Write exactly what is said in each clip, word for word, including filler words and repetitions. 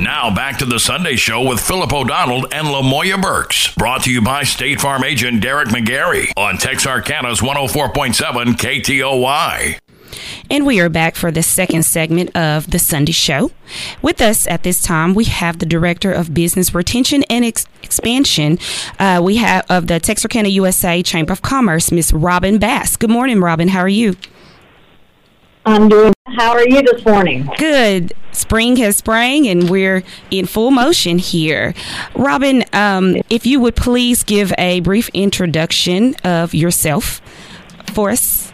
Now back to the Sunday Show with Philip O'Donnell and LaMoya Burks. Brought to you by State Farm agent Derek McGarry on Texarkana's one oh four point seven K T O Y. And we are back for the second segment of the Sunday Show. With us at this time, we have the Director of Business Retention and Ex- Expansion uh, we have of the Texarkana U S A Chamber of Commerce, Miz Robin Bass. Good morning, Robin. How are you? I'm doing. How are you this morning? Good. Spring has sprang, and we're in full motion here. Robin, um, if you would please give a brief introduction of yourself for us.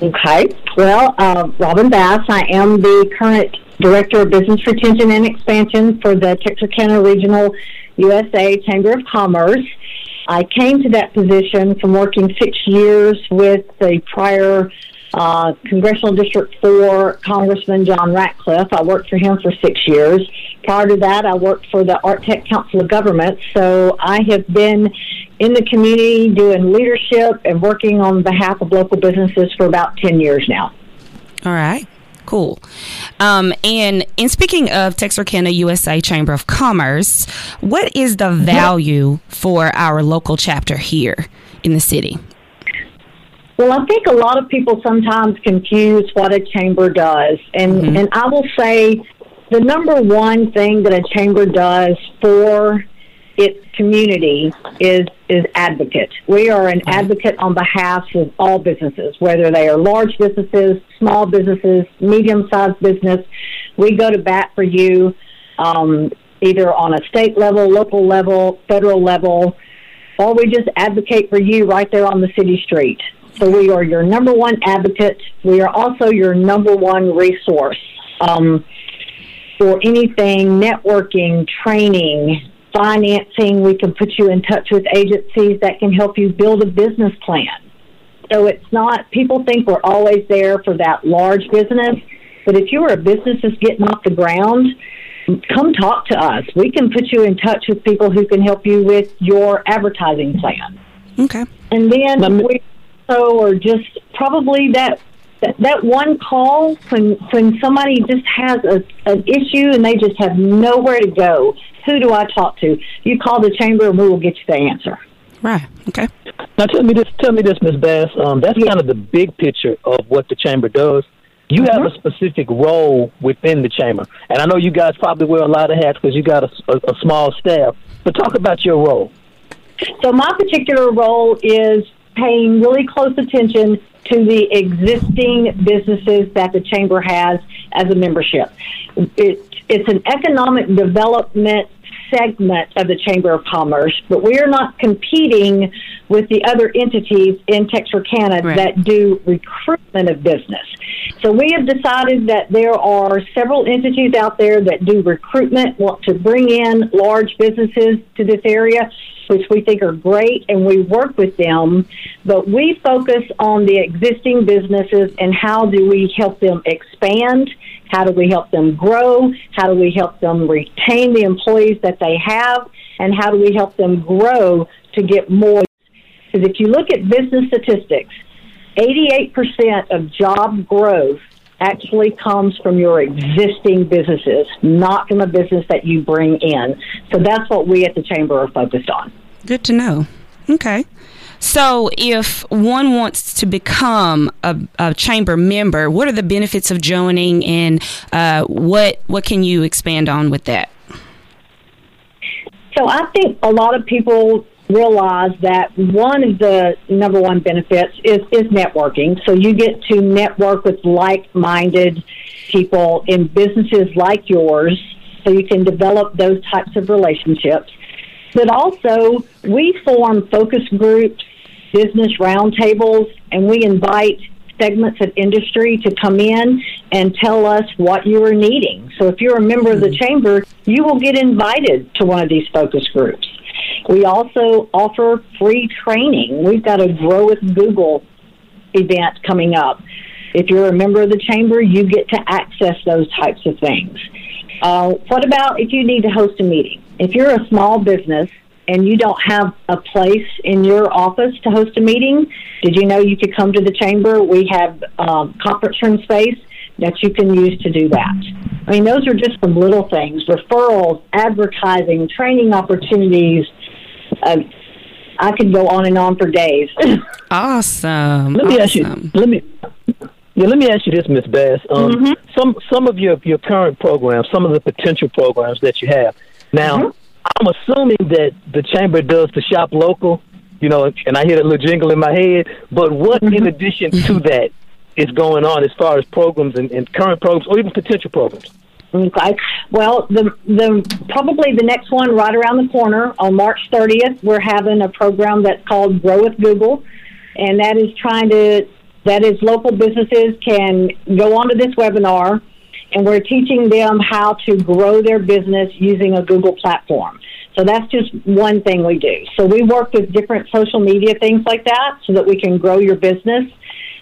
Okay. Well, uh, Robin Bass, I am the current Director of Business Retention and Expansion for the Texarkana Regional U S A Chamber of Commerce. I came to that position from working six years with the prior uh, Congressional District four Congressman John Ratcliffe. I worked for him for six years. Prior to that, I worked for the Art Tech Council of Government. So I have been in the community doing leadership and working on behalf of local businesses for about ten years now. All right. Cool. Um, and in speaking of Texarkana U S A Chamber of Commerce, what is the value for our local chapter here in the city? Well, I think a lot of people sometimes confuse what a chamber does. And, mm-hmm. and I will say the number one thing that a chamber does for its community is is advocate. We are an advocate on behalf of all businesses, whether they are large businesses, small businesses, medium-sized business. We go to bat for you um, either on a state level, local level, federal level, or we just advocate for you right there on the city street. So we are your number one advocate. We are also your number one resource um, for anything, networking, training, financing. We can put you in touch with agencies that can help you build a business plan. So it's not, people think we're always there for that large business, but if you're a business that's getting off the ground, come talk to us. We can put you in touch with people who can help you with your advertising plan. Okay. And then we also are just probably that That, that one call when when somebody just has a, an issue and they just have nowhere to go, who do I talk to? You call the chamber and we will get you the answer. Right. Okay. Now tell me this, tell me this, Miz Bass. Um, that's yeah. kind of the big picture of what the chamber does. You mm-hmm. have a specific role within the chamber, and I know you guys probably wear a lot of hats because you got a, a, a small staff. But talk about your role. So my particular role is paying really close attention to the existing businesses that the chamber has as a membership. It, it's an economic development segment of the Chamber of Commerce, but we are not competing with the other entities in Texarkana right. that do recruitment of business. So we have decided that there are several entities out there that do recruitment, want to bring in large businesses to this area, which we think are great, and we work with them, but we focus on the existing businesses and how do we help them expand, how do we help them grow, how do we help them retain the employees that they have, and how do we help them grow to get more. Because if you look at business statistics, eighty-eight percent of job growth actually comes from your existing businesses, not from a business that you bring in. So that's what we at the Chamber are focused on. Good to know. Okay. So if one wants to become a, a Chamber member, what are the benefits of joining, and uh, what what can you expand on with that? So I think a lot of people realize that one of the number one benefits is, is networking. So you get to network with like-minded people in businesses like yours, so you can develop those types of relationships. But also, we form focus groups, business roundtables, and we invite segments of industry to come in and tell us what you are needing. So if you're a member of the chamber, you will get invited to one of these focus groups. We also offer free training. We've got a Grow with Google event coming up. If you're a member of the chamber, you get to access those types of things. Uh, what about if you need to host a meeting? If you're a small business and you don't have a place in your office to host a meeting, did you know you could come to the chamber? We have um, conference room space. that you can use to do that. I mean, those are just some little things, referrals, advertising, training opportunities. Uh, I could go on and on for days. Awesome. Let me awesome. ask you, let me, yeah, let me ask you this, Miz Bass. Um, mm-hmm. Some some of your, your current programs, some of the potential programs that you have. Now, mm-hmm. I'm assuming that the Chamber does the shop local, you know, and I hear that little jingle in my head, but what mm-hmm. in addition to that is going on as far as programs and, and current programs or even potential programs? Okay. Well, the the probably the next one right around the corner on March thirtieth, we're having a program that's called Grow with Google, and that is trying to that is local businesses can go onto this webinar, and we're teaching them how to grow their business using a Google platform. So that's just one thing we do. So we work with different social media things like that so that we can grow your business.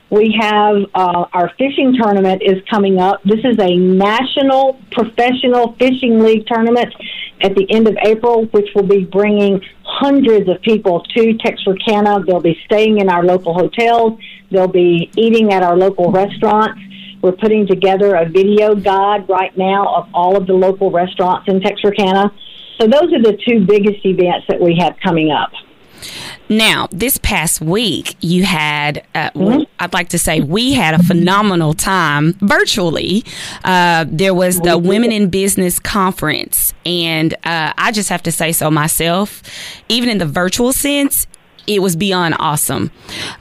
We have uh, our fishing tournament is coming up. This is a national professional fishing league tournament at the end of April, which will be bringing hundreds of people to Texarkana. They'll be staying in our local hotels. They'll be eating at our local restaurants. We're putting together a video guide right now of all of the local restaurants in Texarkana. So those are the two biggest events that we have coming up. Now, this past week, you had, uh, mm-hmm. I'd like to say we had a phenomenal time virtually. Uh, there was the Women in Business Conference. And uh, I just have to say so myself, even in the virtual sense, it was beyond awesome.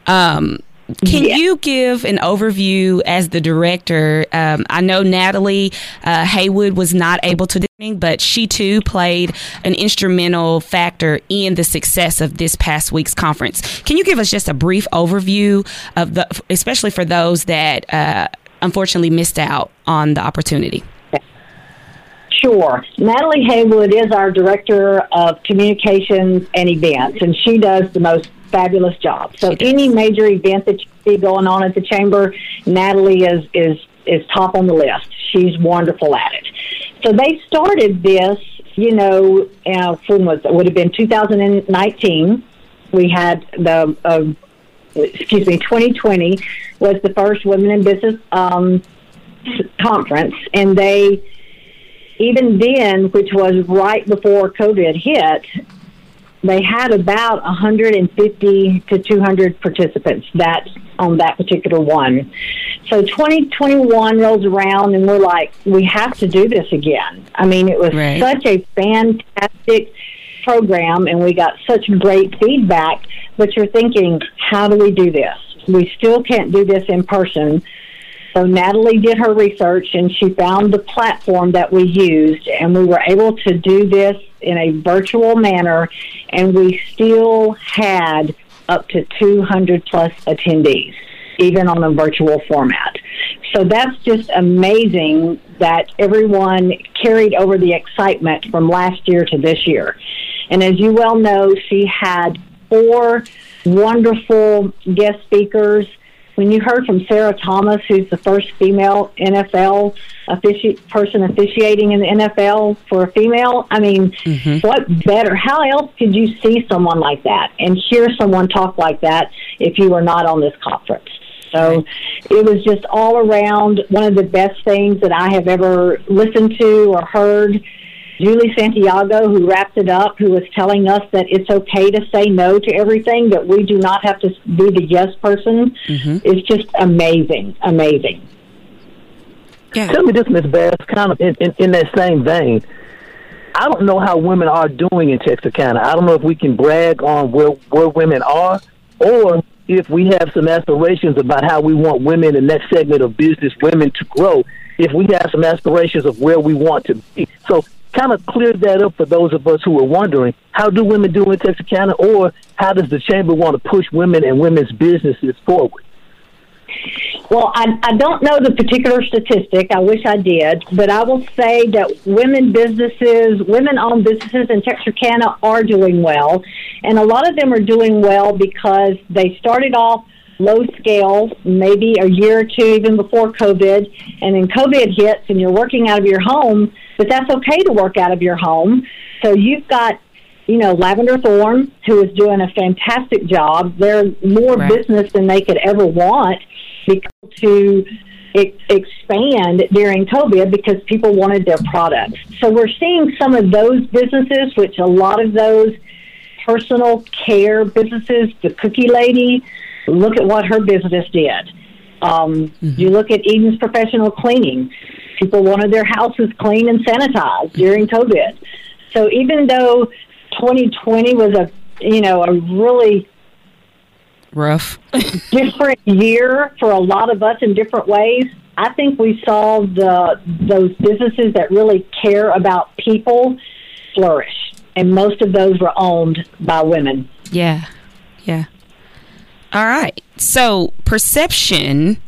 Um, can yeah. you give an overview as the director? Um, I know Natalie uh, Haywood was not able to do but she, too, played an instrumental factor in the success of this past week's conference. Can you give us just a brief overview of the, especially for those that uh, unfortunately missed out on the opportunity? Sure. Natalie Haywood is our Director of Communications and Events, and she does the most fabulous job. So any major event that you see going on at the Chamber, Natalie is is is top on the list. She's wonderful at it. So they started this, you know, uh, when was it? Would have been two thousand nineteen. We had the, uh, excuse me, twenty twenty was the first Women in Business um, conference, and they, even then, which was right before COVID hit, they had about one hundred fifty to two hundred participants that on that particular one. So twenty twenty-one rolls around, and we're like, we have to do this again. I mean, it was right. such a fantastic program, and we got such great feedback. But you're thinking, how do we do this? We still can't do this in person. So Natalie did her research, and she found the platform that we used, and we were able to do this in a virtual manner, and we still had up to two hundred plus attendees, even on a virtual format. So that's just amazing that everyone carried over the excitement from last year to this year. And as you well know, she had four wonderful guest speakers. When you heard from Sarah Thomas, who's the first female N F L offici- person officiating in the N F L for a female, I mean, mm-hmm. what better? How else could you see someone like that and hear someone talk like that if you were not on this conference? So it was just all around one of the best things that I have ever listened to or heard. Julie Santiago, who wrapped it up, who was telling us that it's okay to say no to everything, that we do not have to be the yes person. Mm-hmm. It's just amazing, amazing. Yeah. Tell me this, Miz Bass, kind of in, in, in that same vein. I don't know how women are doing in Texarkana. I don't know if we can brag on where, where women are or if we have some aspirations about how we want women in that segment of business, women to grow, if we have some aspirations of where we want to be. So kind of clear that up for those of us who are wondering, how do women do in Texarkana, or how does the Chamber want to push women and women's businesses forward? Well, I, I don't know the particular statistic. I wish I did, but I will say that women businesses, women-owned businesses in Texarkana are doing well, and a lot of them are doing well because they started off low scale, maybe a year or two even before COVID, and then COVID hits and you're working out of your home, but that's okay to work out of your home. So you've got, you know, Lavender Thorne, who is doing a fantastic job. They're more right. business than they could ever want because to ex- expand during COVID because people wanted their products. So we're seeing some of those businesses, which a lot of those personal care businesses, the Cookie Lady, look at what her business did. Um, mm-hmm. You look at Eden's Professional Cleaning. People wanted their houses clean and sanitized during COVID. So even though twenty twenty was a, you know, a really rough, different year for a lot of us in different ways, I think we saw the those businesses that really care about people flourish. And most of those were owned by women. Yeah, yeah. All right. So perception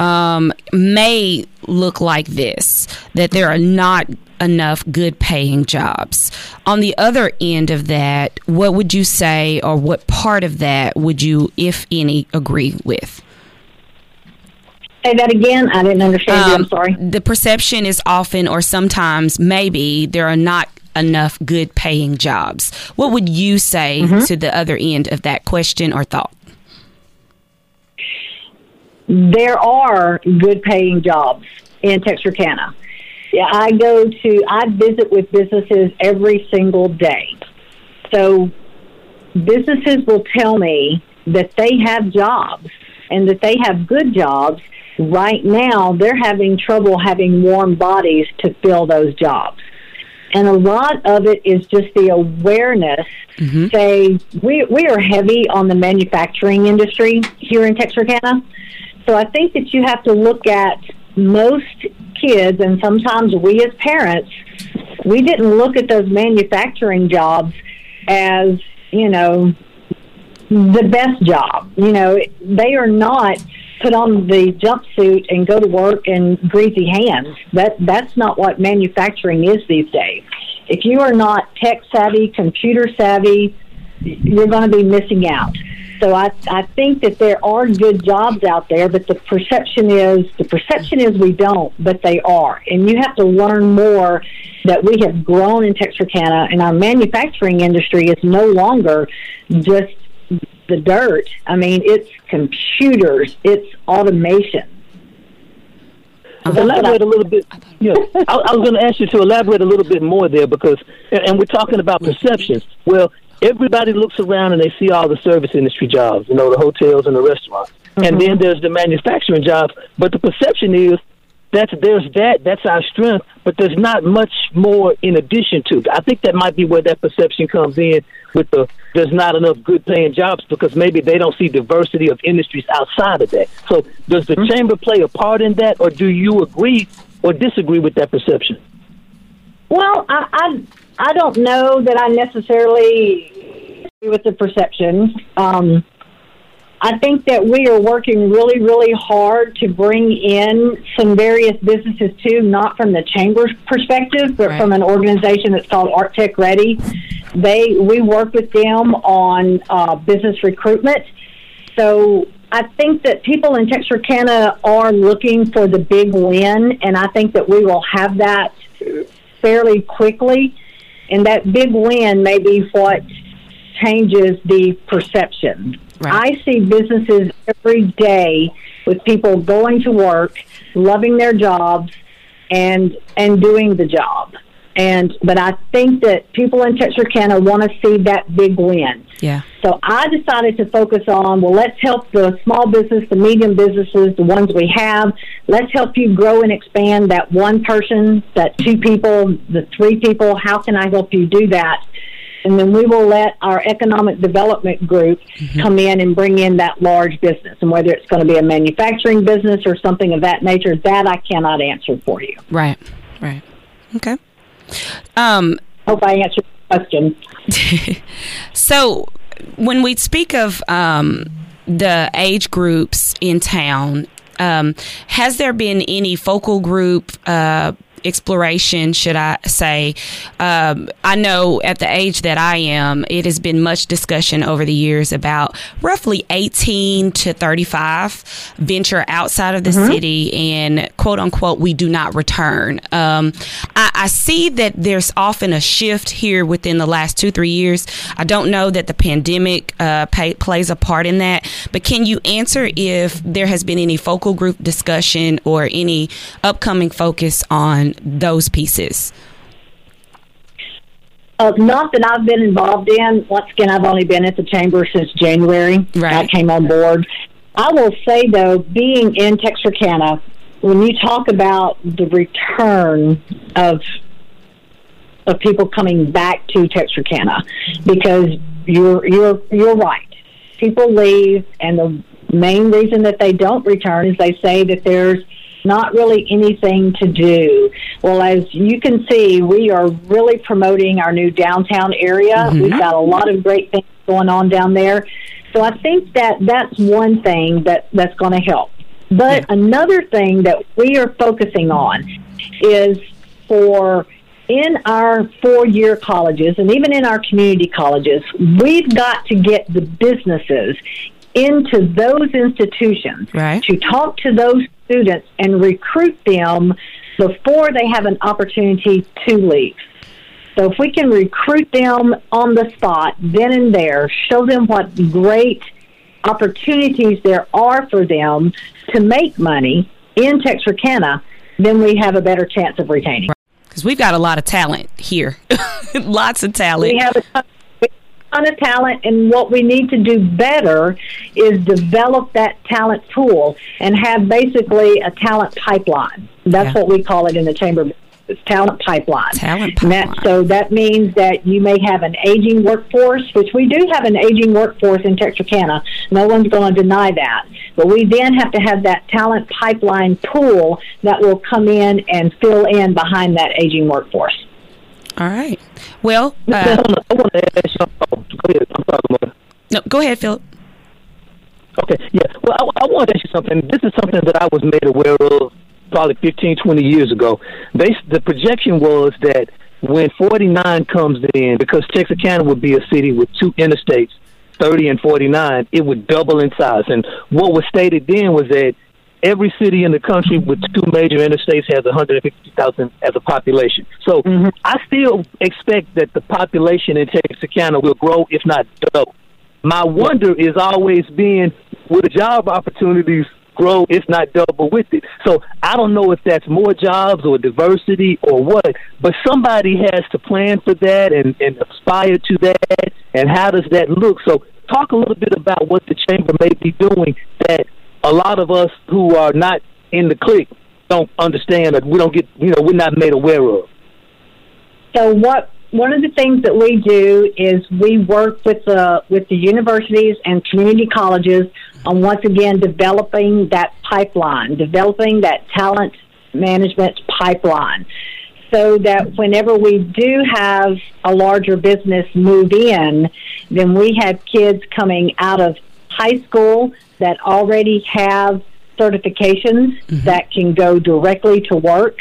um, may look like this, that there are not enough good paying jobs. On the other end of that, what would you say, or what part of that would you, if any, agree with? Say that again. I didn't understand um, you. I'm sorry. The perception is often, or sometimes maybe, there are not enough good paying jobs. What would you say mm-hmm. to the other end of that question or thought? There are good paying jobs in Texarkana. Yeah, I go to, I visit with businesses every single day. So businesses will tell me that they have jobs and that they have good jobs. Right now, they're having trouble having warm bodies to fill those jobs. And a lot of it is just the awareness. Mm-hmm. Say, we we are heavy on the manufacturing industry here in Texarkana. So I think that you have to look at most kids, and sometimes we as parents, we didn't look at those manufacturing jobs as, you know, the best job. You know, they are not put on the jumpsuit and go to work and greasy hands. That that's not what manufacturing is these days. If you are not tech savvy, computer savvy, you're going to be missing out. So I, I think that there are good jobs out there, but the perception is, the perception is we don't, but they are. And you have to learn more that we have grown in Texarkana, and our manufacturing industry is no longer just the dirt. I mean, it's computers, it's automation. Uh-huh. Elaborate a little bit. Yeah, I, I was going to ask you to elaborate a little bit more there, because, and, and we're talking about perceptions. Well, everybody looks around and they see all the service industry jobs, you know, the hotels and the restaurants. Mm-hmm. And then there's the manufacturing jobs. But the perception is that's there's that, that's our strength, but there's not much more in addition to. I think that might be where that perception comes in with the there's not enough good paying jobs, because maybe they don't see diversity of industries outside of that. So does the mm-hmm. chamber play a part in that, or do you agree or disagree with that perception? Well, I, I I don't know that I necessarily agree with the perception. Um, I think that we are working really, really hard to bring in some various businesses, too, not from the chamber's perspective, but right. from an organization that's called Art Tech Ready. They we work with them on uh, business recruitment. So I think that people in Texarkana are looking for the big win, and I think that we will have that fairly quickly, and that big win may be what changes the perception. Right. I see businesses every day with people going to work, loving their jobs, and and doing the job. And but I think that people in Texarkana want to see that big win. Yeah. So I decided to focus on, well, let's help the small business, the medium businesses, the ones we have. Let's help you grow and expand that one person, that two people, the three people. How can I help you do that? And then we will let our economic development group mm-hmm. come in and bring in that large business. And whether it's going to be a manufacturing business or something of that nature, that I cannot answer for you. Right, right. Okay. Um, Hope I answered the question. So when we speak of um, the age groups in town, um, has there been any focal group uh, exploration, should I say. Um, I know at the age that I am, it has been much discussion over the years about roughly eighteen to thirty-five venture outside of the mm-hmm. city and, quote unquote, we do not return. Um, I, I see that there's often a shift here within the last two, three years. I don't know that the pandemic uh, pay, plays a part in that, but can you answer if there has been any focal group discussion or any upcoming focus on those pieces? Uh, not that I've been involved in. Once again, I've only been at the Chamber since January. Right. I came on board. I will say, though, being in Texarkana, when you talk about the return of of people coming back to Texarkana, because you're you're you're right. People leave, and the main reason that they don't return is they say that there's not really anything to do. Well, as you can see, we are really promoting our new downtown area. Mm-hmm. We've got a lot of great things going on down there. So I think that that's one thing that, that's going to help. But yeah. another thing that we are focusing on is for in our four-year colleges and even in our community colleges, we've got to get the businesses into those institutions right. to talk to those students and recruit them before they have an opportunity to leave. So if we can recruit them on the spot, then and there, show them what great opportunities there are for them to make money in Texarkana, then we have a better chance of retaining. Because we've got a lot of talent here. Lots of talent. We have a ton, we have a ton of talent, and what we need to do better is develop that talent pool and have basically a talent pipeline. That's yeah. what we call it in the Chamber. Talent pipeline. Talent pipeline. That, so that means that you may have an aging workforce, which we do have an aging workforce in Texarkana. No one's going to deny that. But we then have to have that talent pipeline pool that will come in and fill in behind that aging workforce. All right. Well, uh, no, go ahead, Philip. Okay. Yeah. Well, I, I want to ask you something. This is something that I was made aware of probably fifteen, twenty years ago. They, the projection was that when forty-nine comes in, because Texarkana would be a city with two interstates, thirty and forty-nine, it would double in size. And what was stated then was that every city in the country with two major interstates has one hundred fifty thousand as a population. So mm-hmm. I still expect that the population in Texarkana will grow, if not double. My wonder is always being, will the job opportunities grow, if not double with it? So I don't know if that's more jobs or diversity or what, but somebody has to plan for that and, and aspire to that. And how does that look? So talk a little bit about what the Chamber may be doing that a lot of us who are not in the clique don't understand, or we don't get, you know, we're not made aware of. So what one of the things that we do is we work with the with the universities and community colleges on, once again, developing that pipeline, developing that talent management pipeline, so that whenever we do have a larger business move in, then we have kids coming out of high school that already have certifications mm-hmm. that can go directly to work.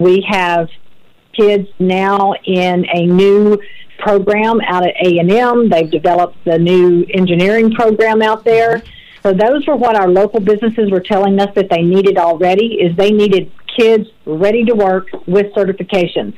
We have kids now in a new program out at A and M. They've developed the new engineering program out there. So those were what our local businesses were telling us that they needed already, is they needed kids ready to work with certifications.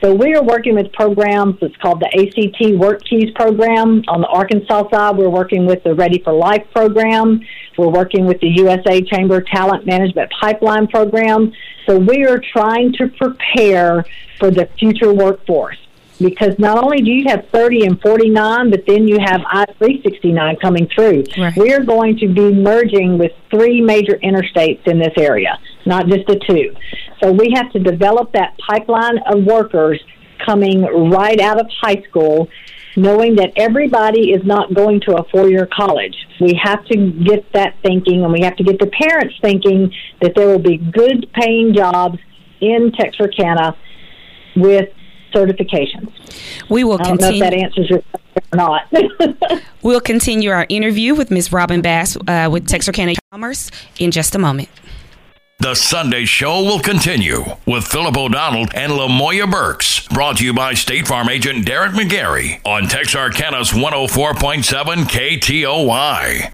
So we are working with programs that's called the A C T WorkKeys program. On the Arkansas side, we're working with the Ready for Life program. We're working with the U S A Chamber Talent Management Pipeline program. So we are trying to prepare for the future workforce, because not only do you have thirty and forty-nine, but then you have I three sixty-nine coming through. Right. We are going to be merging with three major interstates in this area, not just the two. So we have to develop that pipeline of workers coming right out of high school, knowing that everybody is not going to a four-year college. We have to get that thinking, and we have to get the parents thinking that there will be good-paying jobs in Texarkana with certifications. We will I don't continue. know if that answers your question or not. We'll continue our interview with Miz Robin Bass uh, with Texarkana Commerce in just a moment. The Sunday Show will continue with Philip O'Donnell and LaMoya Burks. Brought to you by State Farm agent Derek McGarry on Texarkana's one oh four point seven K T O Y.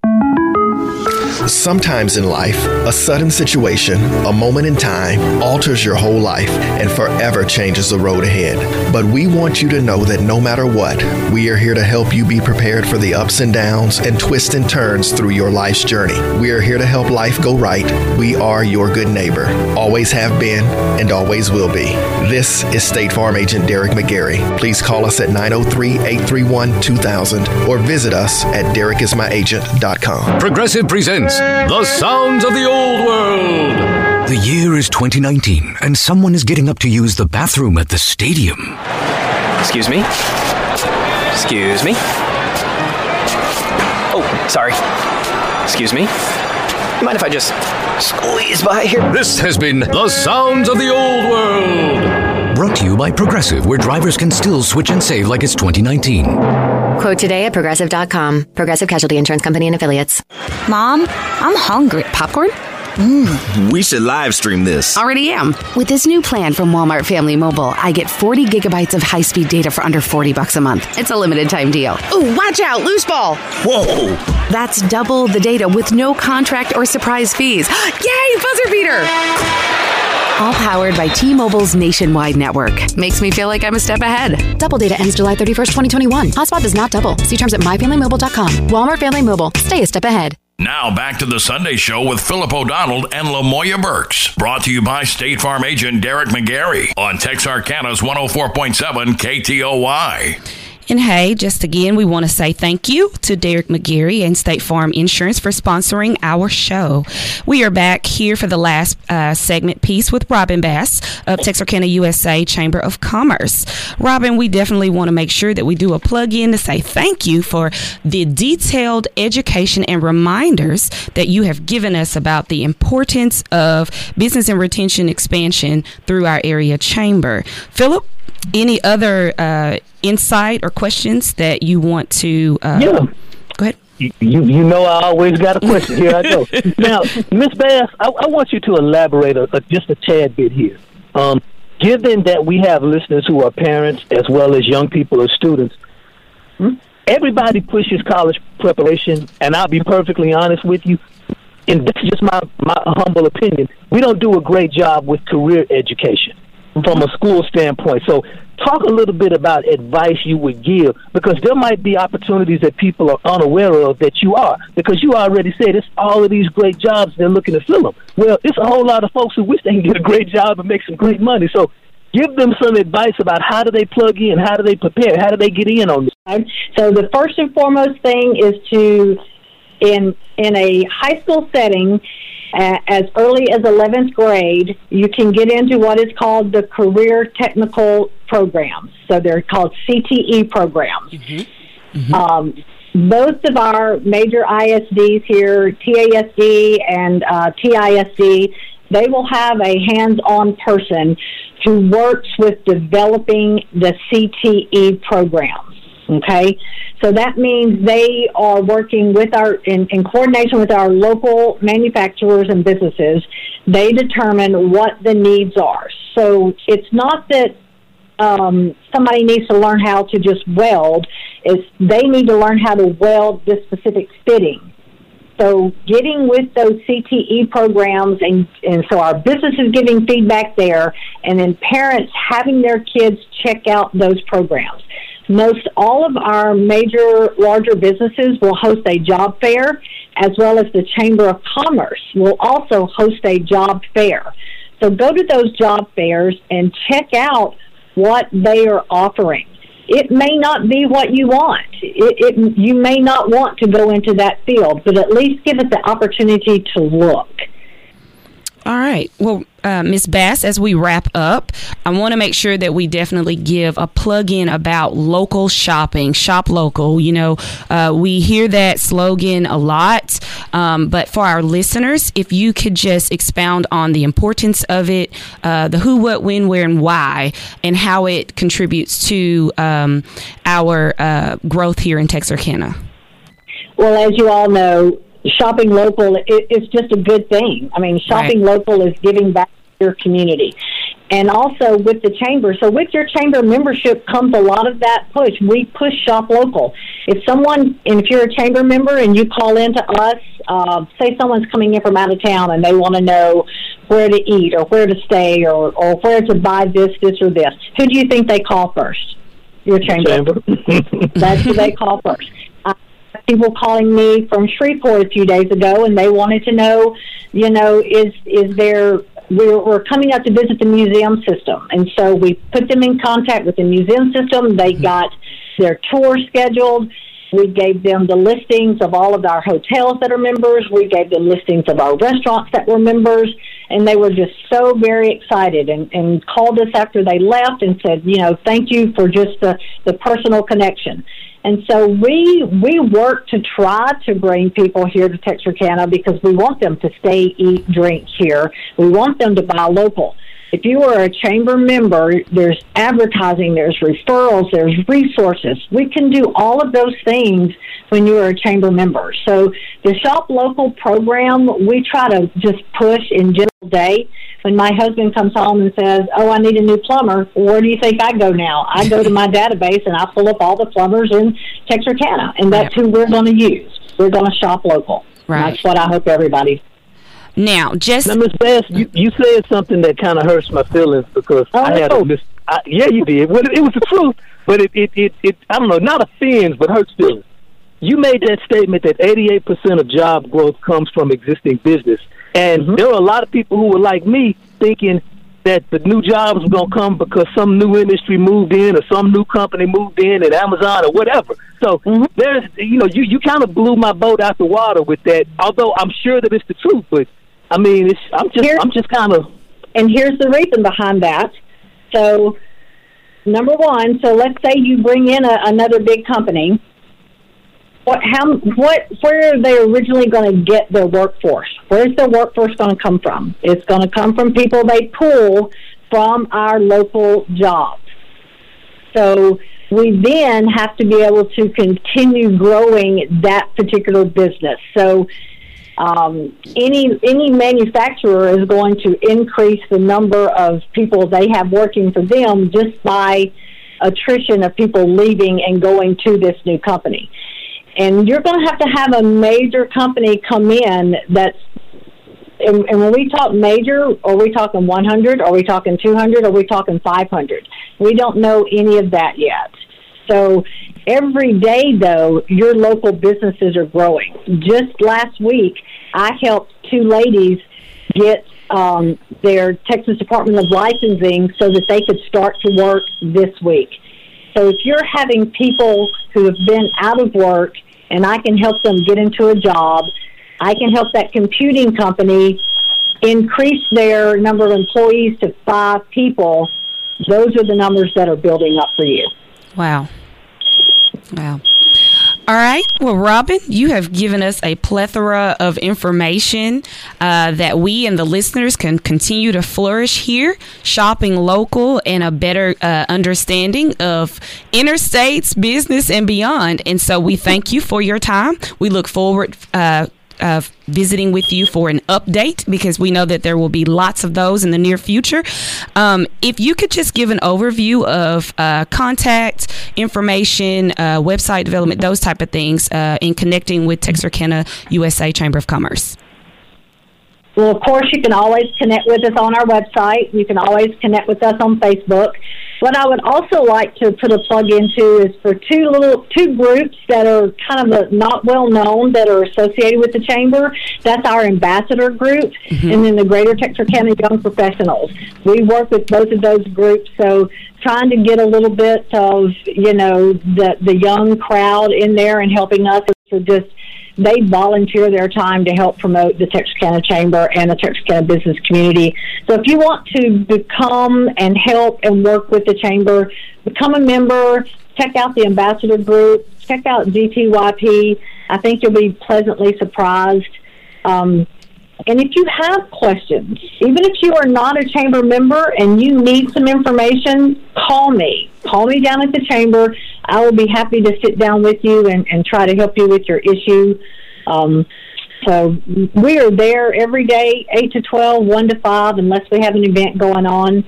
Sometimes in life, a sudden situation, a moment in time, alters your whole life and forever changes the road ahead. But we want you to know that no matter what, we are here to help you be prepared for the ups and downs and twists and turns through your life's journey. We are here to help life go right. We are your good neighbor. Always have been and always will be. This is State Farm agent Derek McGarry. Please call us at nine oh three, eight three one, two thousand or visit us at derek is my agent dot com. Progressive presents The Sounds of the Old World. The year is twenty nineteen and someone is getting up to use the bathroom at the stadium. Excuse me. Excuse me. Oh, sorry. Excuse me. You mind if I just squeeze by here? This has been The Sounds of the Old World. Brought to you by Progressive, where drivers can still switch and save like it's twenty nineteen. Quote today at progressive dot com. Progressive Casualty Insurance Company and affiliates. Mom, I'm hungry. Popcorn? Mm. We should live stream this. Already am. With this new plan from Walmart Family Mobile, I get forty gigabytes of high-speed data for under forty bucks a month. It's a limited-time deal. Ooh, watch out! Loose ball! Whoa! That's double the data with no contract or surprise fees. Yay! Buzzer beater! All powered by T-Mobile's nationwide network. Makes me feel like I'm a step ahead. Double data ends July thirty-first, twenty twenty-one. Hotspot does not double. See terms at my family mobile dot com. Walmart Family Mobile. Stay a step ahead. Now back to the Sunday Show with Philip O'Donnell and LaMoya Burks. Brought to you by State Farm agent Derek McGarry on Texarkana's one oh four point seven K T O Y. And hey, just again, we want to say thank you to Derek McGarry and State Farm Insurance for sponsoring our show. We are back here for the last uh, segment piece with Robin Bass of Texarkana U S A Chamber of Commerce. Robin, we definitely want to make sure that we do a plug-in to say thank you for the detailed education and reminders that you have given us about the importance of business and retention expansion through our area chamber. Philip? Any other uh, insight or questions that you want to? Uh, yeah. Go ahead. You, you know I always got a question. Here I go. Now, Miz Bass, I, I want you to elaborate a, a, just a tad bit here. Um, given that we have listeners who are parents as well as young people or students, everybody pushes college preparation, and I'll be perfectly honest with you, and this is just my, my humble opinion, we don't do a great job with career education from a school standpoint. So talk a little bit about advice you would give, because there might be opportunities that people are unaware of that you are, because you already said it's all of these great jobs, they're looking to fill them. Well, it's a whole lot of folks who wish they can get a great job and make some great money. So give them some advice about how do they plug in, how do they prepare, how do they get in on this. So the first and foremost thing is to, in in a high school setting, as early as eleventh grade, you can get into what is called the career technical programs. So they're called C T E programs. Mm-hmm. Mm-hmm. Um, most of our major I S Ds here, T A S D and uh, T I S D, they will have a hands-on person who works with developing the C T E programs. Okay, so that means they are working with our, in, in coordination with our local manufacturers and businesses, they determine what the needs are. So it's not that um, somebody needs to learn how to just weld, it's they need to learn how to weld this specific fitting. So getting with those C T E programs, and, and so our business is giving feedback there, and then parents having their kids check out those programs. Most all of our major, larger businesses will host a job fair, as well as the Chamber of Commerce will also host a job fair. So go to those job fairs and check out what they are offering. It may not be what you want. It, it, you may not want to go into that field, but at least give it the opportunity to look. All right. Well, uh, Miz Bass, as we wrap up, I want to make sure that we definitely give a plug-in about local shopping, shop local. You know, uh, we hear that slogan a lot, um, but for our listeners, if you could just expound on the importance of it, uh, the who, what, when, where, and why, and how it contributes to um, our uh, growth here in Texarkana. Well, as you all know, shopping local it, it's just a good thing. I mean, shopping right. local is giving back to your community. And also with the chamber, so with your chamber membership comes a lot of that push. We push shop local. If someone, and if you're a chamber member and you call in to us, uh, say someone's coming in from out of town and they want to know where to eat or where to stay or, or where to buy this, this, or this, who do you think they call first? Your chamber. chamber. That's who they call first. I had people calling me from Shreveport a few days ago, and they wanted to know, you know, is is there... We're, we're coming up to visit the museum system, and so we put them in contact with the museum system. They got their tour scheduled. We gave them the listings of all of our hotels that are members. We gave them listings of our restaurants that were members, and they were just so very excited and, and called us after they left and said, you know, thank you for just the, the personal connection. And so we we work to try to bring people here to Texarkana because we want them to stay, eat, drink here. We want them to buy local. If you are a chamber member, there's advertising, there's referrals, there's resources. We can do all of those things when you are a chamber member. So the Shop Local program, we try to just push in general day. When my husband comes home and says, oh, I need a new plumber, where do you think I go now? I go to my database and I pull up all the plumbers in Texarkana, and that's right. who we're going to use. We're going to shop local. Right. That's what I hope everybody Now, just now, Miz Bass, you, you said something that kind of hurts my feelings because oh, I had a mis- I, yeah, you did. Well, it, it was the truth, but it, it, it, it, I don't know, not offends, but hurts feelings. You made that statement that eighty-eight percent of job growth comes from existing business, and mm-hmm. there are a lot of people who were like me thinking that the new jobs were going to come because some new industry moved in or some new company moved in at Amazon or whatever. So mm-hmm. there's, you know, you, you kind of blew my boat out the water with that. Although I'm sure that it's the truth, but. I mean, it's, I'm just here's, I'm just kind of... And here's the reason behind that. So, number one, so let's say you bring in a, another big company. What, how, what, where are they originally going to get their workforce? Where's their workforce going to come from? It's going to come from people they pull from our local jobs. So... we then have to be able to continue growing that particular business. So um, any any manufacturer is going to increase the number of people they have working for them just by attrition of people leaving and going to this new company. And you're going to have to have a major company come in that's, and, and when we talk major, are we talking one hundred? Are we talking two hundred? Are we talking five hundred? We don't know any of that yet. So every day, though, your local businesses are growing. Just last week, I helped two ladies get um, their Texas Department of Licensing so that they could start to work this week. So if you're having people who have been out of work and I can help them get into a job, I can help that computing company increase their number of employees to five people. Those are the numbers that are building up for you. Wow. Wow. All right. Well, Robin, you have given us a plethora of information uh, that we and the listeners can continue to flourish here, shopping local and a better uh, understanding of interstates, business, and beyond. And so we thank you for your time. We look forward uh Uh, visiting with you for an update because we know that there will be lots of those in the near future. Um, if you could just give an overview of uh, contact information, uh, website development, those type of things uh, in connecting with Texarkana U S A Chamber of Commerce. Well, of course, you can always connect with us on our website. You can always connect with us on Facebook. What I would also like to put a plug into is for two little two groups that are kind of not well known that are associated with the chamber. That's our ambassador group, mm-hmm. and then the Greater Texarkana Young Professionals. We work with both of those groups, so trying to get a little bit of you know the the young crowd in there and helping us to just. They volunteer their time to help promote the Texarkana Chamber and the Texarkana business community. So if you want to become and help and work with the Chamber, become a member, check out the Ambassador Group, check out G T Y P. I think you'll be pleasantly surprised. Um, and if you have questions, even if you are not a Chamber member and you need some information, call me. Call me down at the Chamber. I will be happy to sit down with you and, and try to help you with your issue. Um, So we are there every day, eight to twelve, one to five, unless we have an event going on.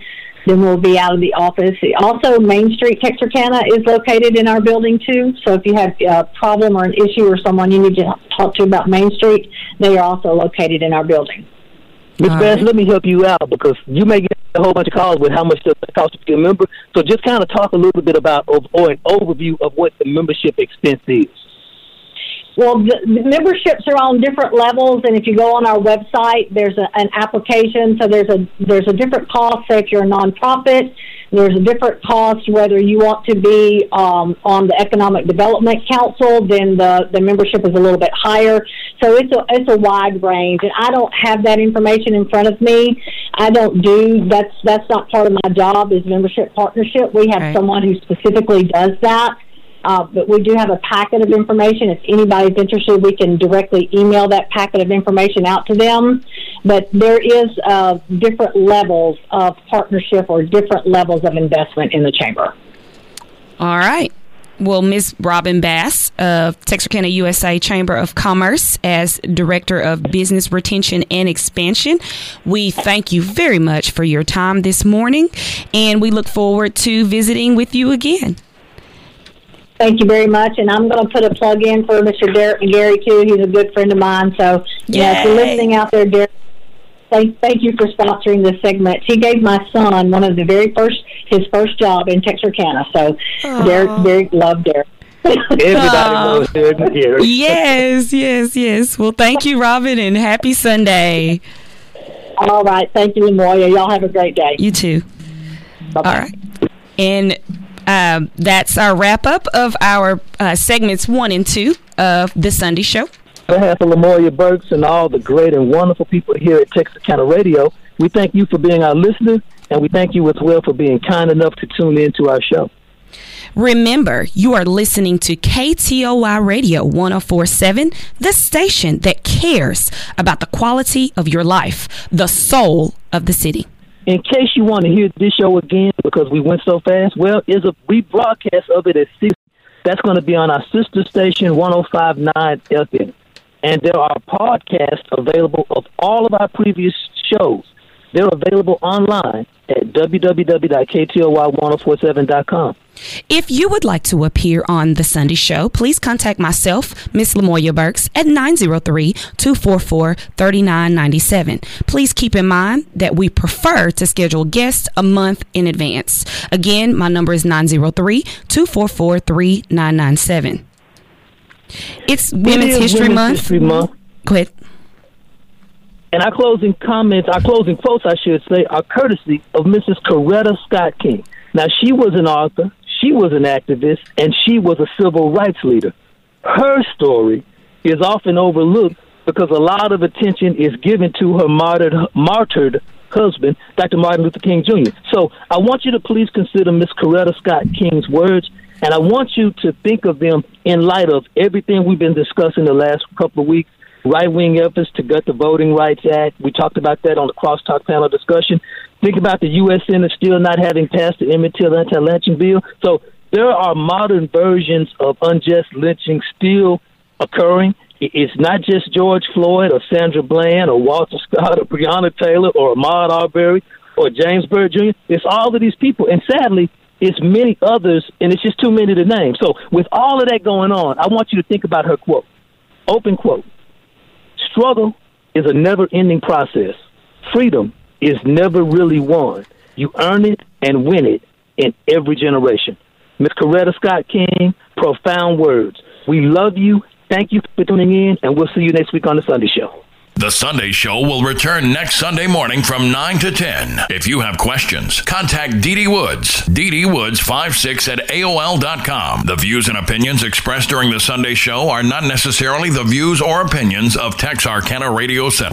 Then we'll be out of the office. Also, Main Street Texarkana is located in our building, too. So if you have a problem or an issue or someone you need to talk to about Main Street, they are also located in our building. Miz Bass, right. Let me help you out, because you may get a whole bunch of calls with how much does it cost to be a member. So just kind of talk a little bit about or an overview of what the membership expense is. Well, the, the memberships are on different levels, and if you go on our website, there's a, an application. So there's a there's a different cost, say if you're a nonprofit. There's a different cost whether you want to be um, on the Economic Development Council, then the, the membership is a little bit higher. So it's a it's a wide range, and I don't have that information in front of me. I don't do that's that's not part of my job is membership partnership. We have right. someone who specifically does that. Uh, but we do have a packet of information. If anybody's interested, we can directly email that packet of information out to them. But there is uh, different levels of partnership or different levels of investment in the chamber. All right. Well, Miz Robin Bass of Texarkana U S A Chamber of Commerce as Director of Business Retention and Expansion, we thank you very much for your time this morning, and we look forward to visiting with you again. Thank you very much, and I'm going to put a plug in for Mister Derek McGarry, too. He's a good friend of mine, so yeah, if you're listening out there, Derek, thank, thank you for sponsoring this segment. He gave my son one of the very first, his first job in Texarkana, so aww. Derek, Derek loved Derek. Everybody aww. Knows Derek McGarry. Yes, yes, yes. Well, thank you, Robin, and happy Sunday. All right, thank you, LaMoya. Y'all have a great day. You too. Bye-bye. All right. And... Uh, that's our wrap-up of our uh, segments one and two of The Sunday Show. On behalf of LaMoya Burks and all the great and wonderful people here at Texarkana Radio, we thank you for being our listener, and we thank you as well for being kind enough to tune in to our show. Remember, you are listening to K T O Y Radio one oh four point seven, the station that cares about the quality of your life, the soul of the city. In case you want to hear this show again because we went so fast, well, it's a rebroadcast of it at six. That's going to be on our sister station, one oh five point nine F M. And there are podcasts available of all of our previous shows. They're available online at w w w dot k t o y one oh four seven dot com. If you would like to appear on The Sunday Show, please contact myself, Miss LaMoya Burks, at nine oh three, two four four, three nine nine seven. Please keep in mind that we prefer to schedule guests a month in advance. Again, my number is nine oh three, two four four, three nine nine seven. It's Women's History Month. History Month. Go ahead. And our closing comments, our closing quotes, I should say, are courtesy of Missus Coretta Scott King. Now, she was an author, she was an activist, and she was a civil rights leader. Her story is often overlooked because a lot of attention is given to her martyred, martyred husband, Doctor Martin Luther King Junior So I want you to please consider Miss Coretta Scott King's words, and I want you to think of them in light of everything we've been discussing the last couple of weeks. Right-wing efforts to gut the Voting Rights Act. We talked about that on the crosstalk panel discussion. Think about the U S Senate still not having passed the Emmett Till Anti-Lynching Bill. So there are modern versions of unjust lynching still occurring. It's not just George Floyd or Sandra Bland or Walter Scott or Breonna Taylor or Ahmaud Arbery or James Byrd Junior It's all of these people. And sadly, it's many others, and it's just too many to name. So with all of that going on, I want you to think about her quote, open quote. Struggle is a never-ending process. Freedom is never really won. You earn it and win it in every generation. Miz Coretta Scott King, profound words. We love you. Thank you for tuning in, and we'll see you next week on The Sunday Show. The Sunday Show will return next Sunday morning from nine to ten. If you have questions, contact D D. Woods, d d woods five six at a o l dot com. The views and opinions expressed during The Sunday Show are not necessarily the views or opinions of Texarkana Radio Center.